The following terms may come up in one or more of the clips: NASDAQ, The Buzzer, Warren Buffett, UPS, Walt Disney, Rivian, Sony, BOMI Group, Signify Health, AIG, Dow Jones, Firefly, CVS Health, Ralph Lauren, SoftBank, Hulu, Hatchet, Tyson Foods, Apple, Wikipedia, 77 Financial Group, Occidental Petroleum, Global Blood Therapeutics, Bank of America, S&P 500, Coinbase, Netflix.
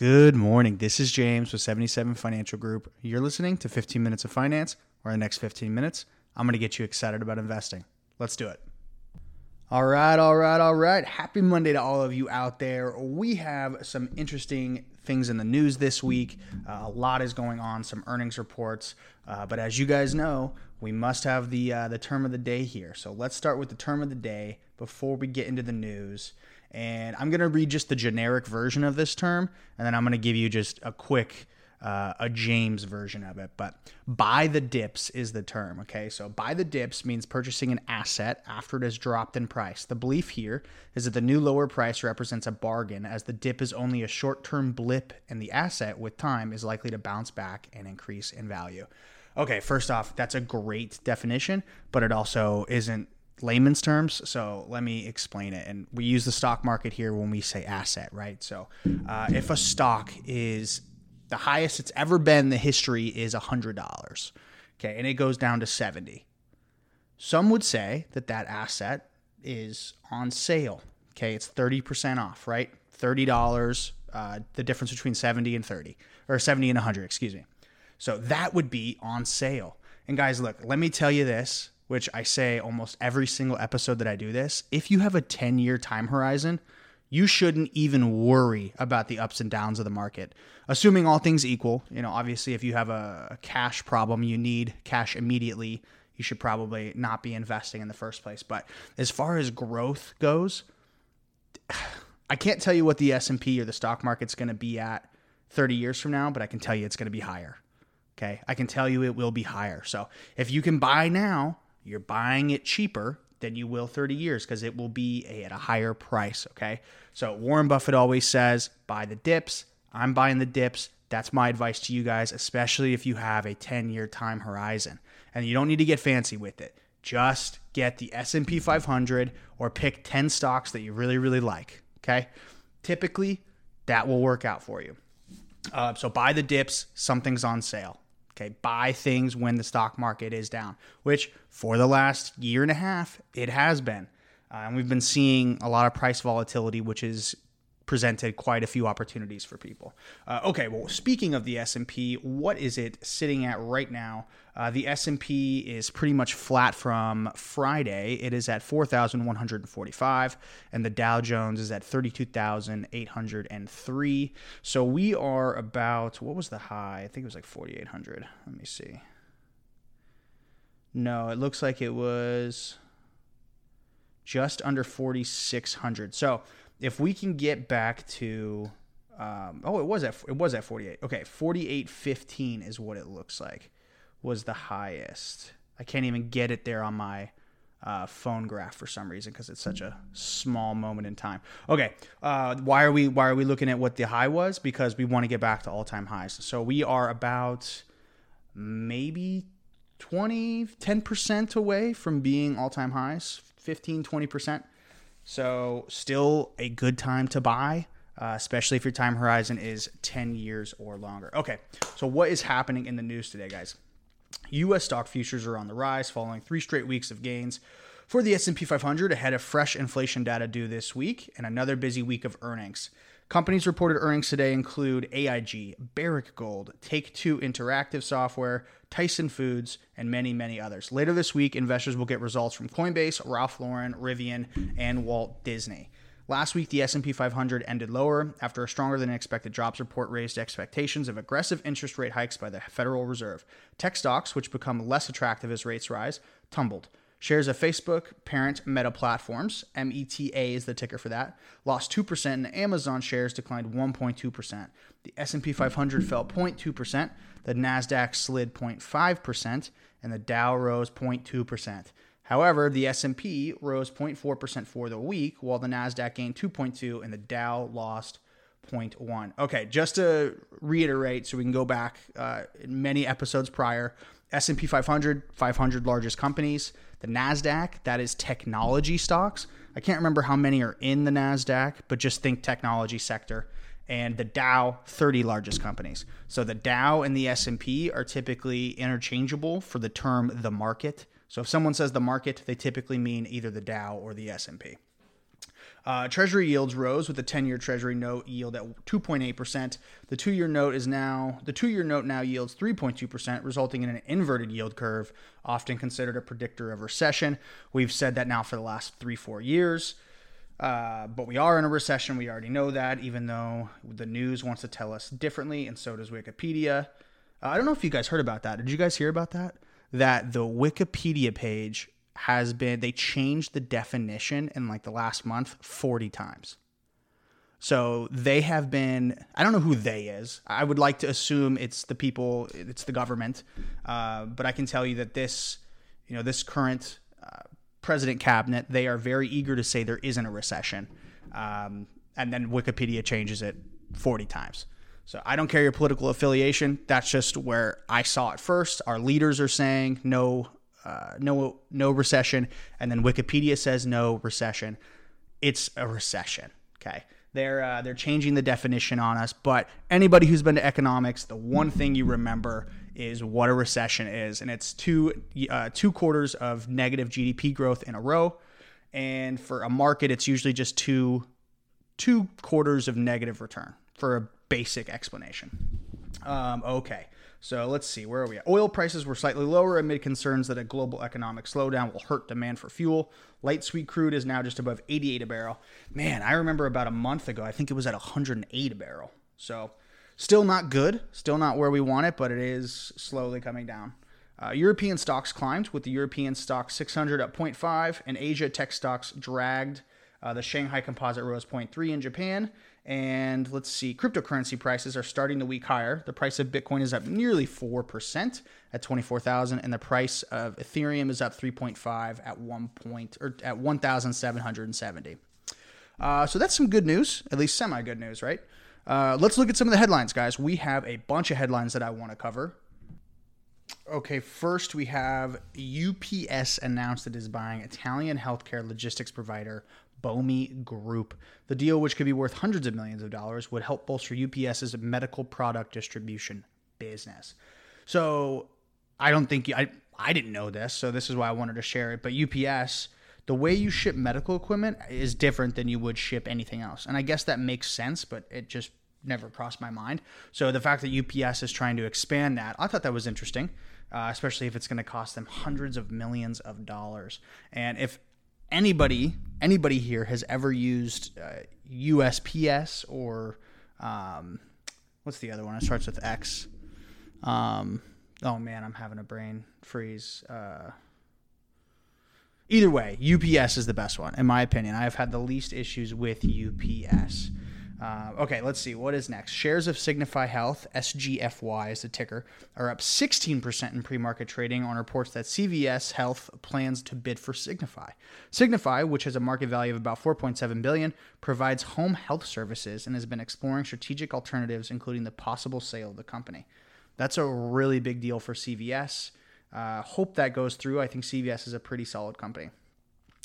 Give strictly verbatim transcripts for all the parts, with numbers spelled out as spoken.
Good morning. This is James with seventy-seven Financial Group. You're listening to fifteen Minutes of Finance, where in the next fifteen minutes, I'm going to get you excited about investing. Let's do it. All right, all right, all right. Happy Monday to all of you out there. We have some interesting things in the news this week. Uh, a lot is going on, some earnings reports. Uh, but as you guys know, we must have the uh, the term of the day here. So let's start with the term of the day before we get into the news. And I'm going to read just the generic version of this term, and then I'm going to give you just a quick, uh, a James version of it. But buy the dips is the term, okay? So buy the dips means purchasing an asset after it has dropped in price. The belief here is that the new lower price represents a bargain, as the dip is only a short-term blip, and the asset, with time, is likely to bounce back and increase in value. Okay, first off, that's a great definition, but it also isn't layman's terms, so let me explain it. And we use the stock market here when we say asset, right? So uh, if a stock is the highest it's ever been, the history is one hundred dollars, okay, and it goes down to seventy. Some would say that that asset is on sale, okay? It's thirty percent off, right? thirty dollars, uh, the difference between seventy and thirty, or seventy and one hundred, excuse me. So that would be on sale. And guys, look, let me tell you this, which I say almost every single episode that I do this, if you have a ten-year time horizon, you shouldn't even worry about the ups and downs of the market. Assuming all things equal, you know, obviously if you have a cash problem, you need cash immediately, you should probably not be investing in the first place. But as far as growth goes, I can't tell you what the S and P or the stock market's going to be at thirty years from now, but I can tell you it's going to be higher, okay? I can tell you it will be higher. So if you can buy now, you're buying it cheaper than you will thirty years because it will be a, at a higher price, okay? So Warren Buffett always says, buy the dips. I'm buying the dips. That's my advice to you guys, especially if you have a ten-year time horizon. And you don't need to get fancy with it. Just get the S and P five hundred or pick ten stocks that you really, really like, okay? Typically, that will work out for you. Uh, so buy the dips. Something's on sale. Okay, buy things when the stock market is down, which for the last year and a half, it has been. Uh, and we've been seeing a lot of price volatility, which has presented quite a few opportunities for people. Uh, okay, well, speaking of the S and P, what is it sitting at right now? Uh, the S and P is pretty much flat from Friday. It is at four thousand one hundred forty-five, and the Dow Jones is at thirty-two thousand eight hundred three. So we are about, what was the high? I think it was like forty-eight hundred. Let me see. No, it looks like it was just under forty-six hundred. So if we can get back to, um, oh, it was at it was at forty-eight. Okay, forty-eight fifteen is what it looks like was the highest. I can't even get it there on my uh, phone graph for some reason because it's such a small moment in time. Okay, uh, why are we why are we looking at what the high was? Because we want to get back to all-time highs. So we are about maybe twenty, ten percent away from being all-time highs, fifteen, twenty percent. So still a good time to buy, uh, especially if your time horizon is ten years or longer. Okay, so what is happening in the news today, guys? U S stock futures are on the rise following three straight weeks of gains for the S and P five hundred ahead of fresh inflation data due this week and another busy week of earnings. Companies reported earnings today include A I G, Barrick Gold, Take-Two Interactive Software, Tyson Foods, and many, many others. Later this week, investors will get results from Coinbase, Ralph Lauren, Rivian, and Walt Disney. Last week, the S and P five hundred ended lower after a stronger-than-expected jobs report raised expectations of aggressive interest rate hikes by the Federal Reserve. Tech stocks, which become less attractive as rates rise, tumbled. Shares of Facebook parent Meta Platforms, M E T A is the ticker for that, lost two percent, and Amazon shares declined one point two percent. The S and P five hundred fell zero point two percent, the NASDAQ slid zero point five percent, and the Dow rose zero point two percent. However, the S and P rose zero point four percent for the week, while the NASDAQ gained two point two percent and the Dow lost zero point one percent. Okay, just to reiterate so we can go back uh, many episodes prior, S and P five hundred, five hundred largest companies. The NASDAQ, that is technology stocks. I can't remember how many are in the NASDAQ, but just think technology sector. And the Dow, thirty largest companies. So the Dow and the S and P are typically interchangeable for the term the market. So if someone says the market, they typically mean either the Dow or the S and P. Uh, treasury yields rose with the ten-year treasury note yield at two point eight percent. The two-year note is now the two-year note now yields three point two percent, resulting in an inverted yield curve, often considered a predictor of recession. We've said that now for the last three, four years. Uh, but we are in a recession. We already know that, even though the news wants to tell us differently, and so does Wikipedia. Uh, I don't know if you guys heard about that. Did you guys hear about that? That the Wikipedia page has been, they changed the definition in like the last month forty times. So they have been, I don't know who they is. I would like to assume it's the people, it's the government. Uh, but I can tell you that this, you know, this current uh, president cabinet, they are very eager to say there isn't a recession. Um, and then Wikipedia changes it forty times. So I don't care your political affiliation. That's just where I saw it first. Our leaders are saying no Uh, no, no recession. And then Wikipedia says no recession. It's a recession. Okay. They're, uh, they're changing the definition on us, but anybody who's been to economics, the one thing you remember is what a recession is. And it's two, uh, two quarters of negative G D P growth in a row. And for a market, it's usually just two, two quarters of negative return for a basic explanation. Um, okay. So let's see, where are we at? Oil prices were slightly lower amid concerns that a global economic slowdown will hurt demand for fuel. Light sweet crude is now just above eighty-eight a barrel. Man, I remember about a month ago, I think it was at one hundred eight a barrel. So still not good, still not where we want it, but it is slowly coming down. Uh, European stocks climbed, with the European stock six hundred up zero point five, and Asia tech stocks dragged. Uh, the Shanghai Composite rose zero point three in Japan. And let's see, cryptocurrency prices are starting the week higher. The price of Bitcoin is up nearly four percent at twenty-four thousand, and the price of Ethereum is up three point five at one point or at one thousand seven hundred seventy. Uh, so that's some good news, at least semi-good news, right? Uh, let's look at some of the headlines, guys. We have a bunch of headlines that I want to cover. Okay, first we have U P S announced it is buying Italian healthcare logistics provider B O M I Group. The deal, which could be worth hundreds of millions of dollars, would help bolster U P S's medical product distribution business. So I don't think, I, I didn't know this, so this is why I wanted to share it. But U P S, the way you ship medical equipment is different than you would ship anything else. And I guess that makes sense, but it just never crossed my mind. So the fact that U P S is trying to expand that, I thought that was interesting, uh, especially if it's going to cost them hundreds of millions of dollars. And if Anybody, anybody here has ever used uh, U S P S or um, what's the other one? It starts with X. Um, oh man, I'm having a brain freeze. Uh, either way, U P S is the best one, in my opinion. I have had the least issues with U P S. Uh, okay, let's see. What is next? Shares of Signify Health, S G F Y is the ticker, are up sixteen percent in pre-market trading on reports that C V S Health plans to bid for Signify. Signify, which has a market value of about four point seven billion dollars, provides home health services and has been exploring strategic alternatives, including the possible sale of the company. That's a really big deal for C V S. Uh, hope that goes through. I think C V S is a pretty solid company.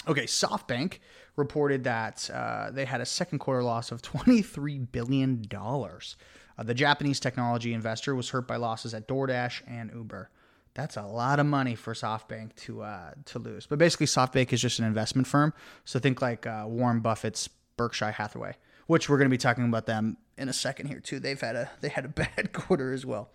Okay, SoftBank reported that uh, they had a second quarter loss of twenty-three billion dollars. Uh, the Japanese technology investor was hurt by losses at DoorDash and Uber. That's a lot of money for SoftBank to uh, to lose. But basically, SoftBank is just an investment firm. So think like uh, Warren Buffett's Berkshire Hathaway, which we're going to be talking about them in a second here too. They've had a they had a bad quarter as well.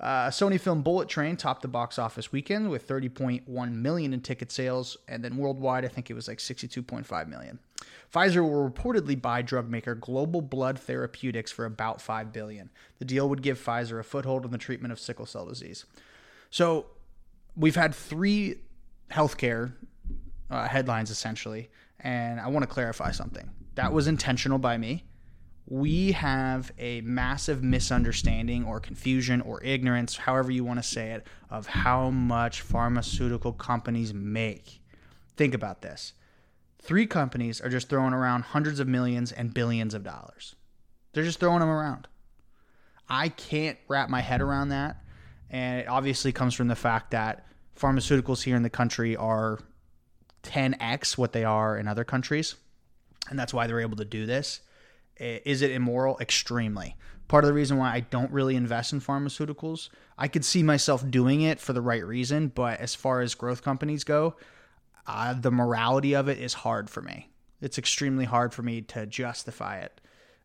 Uh, Sony film Bullet Train topped the box office weekend with thirty point one million dollars in ticket sales, and then worldwide, I think it was like sixty-two point five million dollars. Pfizer will reportedly buy drug maker Global Blood Therapeutics for about five billion dollars. The deal would give Pfizer a foothold in the treatment of sickle cell disease. So we've had three healthcare uh, headlines essentially, and I want to clarify something. That was intentional by me. We have a massive misunderstanding or confusion or ignorance, however you want to say it, of how much pharmaceutical companies make. Think about this. Three companies are just throwing around hundreds of millions and billions of dollars. They're just throwing them around. I can't wrap my head around that. And it obviously comes from the fact that pharmaceuticals here in the country are ten x what they are in other countries. And that's why they're able to do this. Is it immoral? Extremely. Part of the reason why I don't really invest in pharmaceuticals, I could see myself doing it for the right reason, but as far as growth companies go, uh, the morality of it is hard for me. It's extremely hard for me to justify it.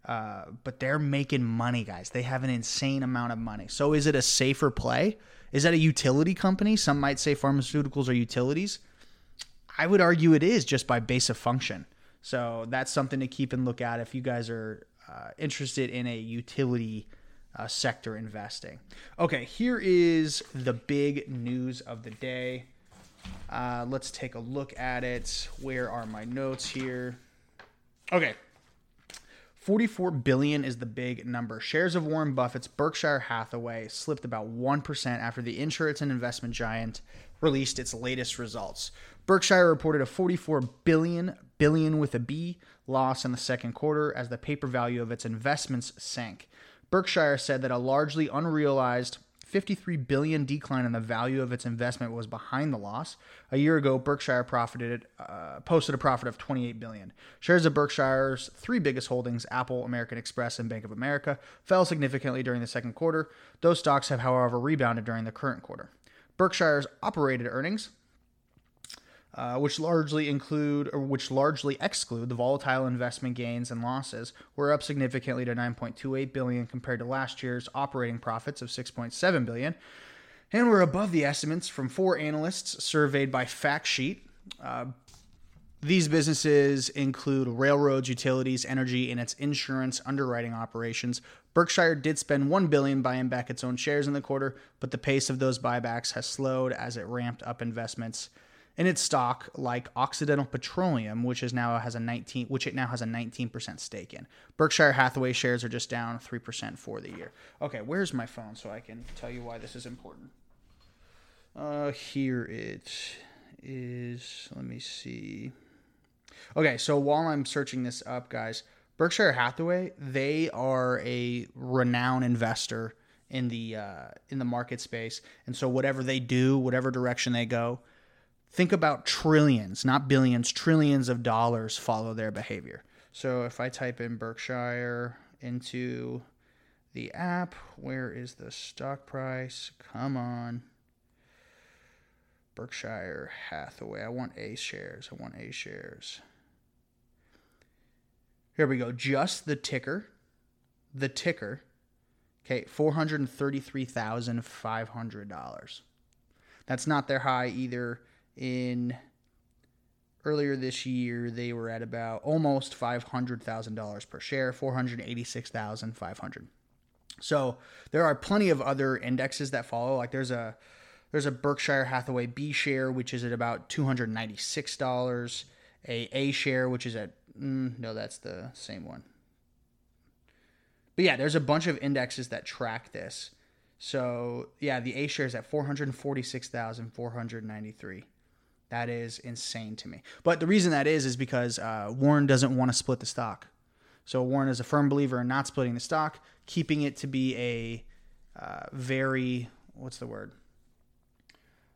Uh, but they're making money, guys. They have an insane amount of money. So is it a safer play? Is that a utility company? Some might say pharmaceuticals are utilities. I would argue it is, just by base of function. So that's something to keep and look at if you guys are uh, interested in a utility uh, sector investing. Okay, here is the big news of the day. Uh, let's take a look at it. Where are my notes here? Okay. forty-four billion dollars is the big number. Shares of Warren Buffett's Berkshire Hathaway slipped about one percent after the insurance and investment giant released its latest results. Berkshire reported a forty-four billion dollars, billion with a B, loss in the second quarter as the paper value of its investments sank. Berkshire said that a largely unrealized fifty-three billion dollars decline in the value of its investment was behind the loss. A year ago, Berkshire profited, uh, posted a profit of twenty-eight billion dollars. Shares of Berkshire's three biggest holdings, Apple, American Express, and Bank of America, fell significantly during the second quarter. Those stocks have, however, rebounded during the current quarter. Berkshire's operated earnings, Uh, which largely include, or which largely exclude the volatile investment gains and losses, were up significantly to nine point two eight billion dollars compared to last year's operating profits of six point seven billion dollars, and were above the estimates from four analysts surveyed by FactSheet. Uh, these businesses include railroads, utilities, energy, and its insurance underwriting operations. Berkshire did spend one billion dollars buying back its own shares in the quarter, but the pace of those buybacks has slowed as it ramped up investments in its stock, like Occidental Petroleum, which is now has a nineteen, which it now has a nineteen percent stake in. Berkshire Hathaway shares are just down three percent for the year. Okay, where's my phone so I can tell you why this is important? Uh, here it is. Let me see. Okay, so while I'm searching this up, guys, Berkshire Hathaway, they are a renowned investor in the uh, in the market space, and so whatever they do, whatever direction they go. Think about trillions, not billions, trillions of dollars follow their behavior. So if I type in Berkshire into the app, where is the stock price? Come on. Berkshire Hathaway. I want A shares. I want A shares. Here we go. Just the ticker. The ticker. Okay, four hundred thirty-three thousand five hundred dollars. That's not their high either. In earlier this year, they were at about almost five hundred thousand dollars per share, four hundred eighty-six thousand five hundred dollars. So there are plenty of other indexes that follow. Like there's a there's a Berkshire Hathaway B share, which is at about two hundred ninety-six dollars. A A share, which is at mm, no, that's the same one. But yeah, there's a bunch of indexes that track this. So yeah, the A share is at four hundred forty-six thousand four hundred ninety-three dollars. That is insane to me. But the reason that is is because uh, Warren doesn't want to split the stock. So Warren is a firm believer in not splitting the stock, keeping it to be a uh, very, what's the word?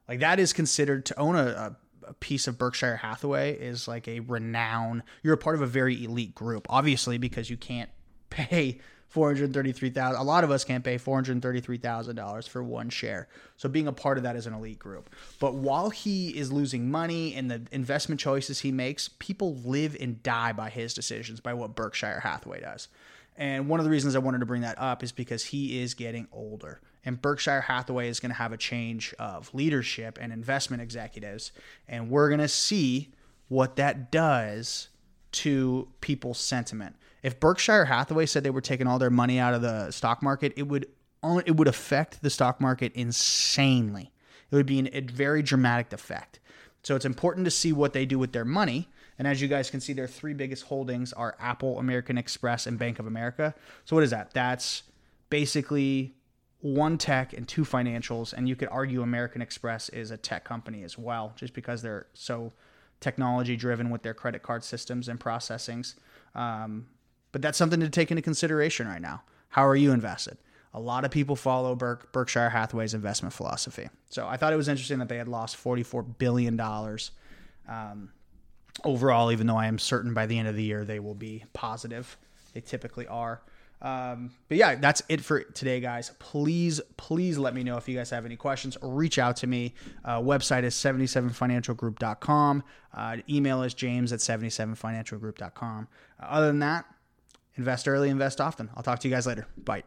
Like that is considered to own a, a piece of Berkshire Hathaway is like a renowned, you're a part of a very elite group, obviously, because you can't pay four hundred thirty-three thousand dollars. A lot of us can't pay four hundred thirty-three thousand dollars for one share. So being a part of that is an elite group. But while he is losing money and the investment choices he makes, people live and die by his decisions, by what Berkshire Hathaway does. And one of the reasons I wanted to bring that up is because he is getting older. And Berkshire Hathaway is going to have a change of leadership and investment executives. And we're going to see what that does to people's sentiment. If Berkshire Hathaway said they were taking all their money out of the stock market, it would it would affect the stock market insanely. It would be an, a very dramatic effect. So it's important to see what they do with their money. And as you guys can see, their three biggest holdings are Apple, American Express, and Bank of America. So what is that? That's basically one tech and two financials. And you could argue American Express is a tech company as well, just because they're so technology-driven with their credit card systems and processings. Um, But that's something to take into consideration right now. How are you invested? A lot of people follow Berk- Berkshire Hathaway's investment philosophy. So I thought it was interesting that they had lost forty-four billion dollars um, overall, even though I am certain by the end of the year they will be positive. They typically are. Um, but yeah, that's it for today, guys. Please, please let me know if you guys have any questions. Reach out to me. Uh, website is seventy-seven financial group dot com. Uh, email is james at seventy-seven financial group dot com. Uh, other than that, invest early, invest often. I'll talk to you guys later. Bye.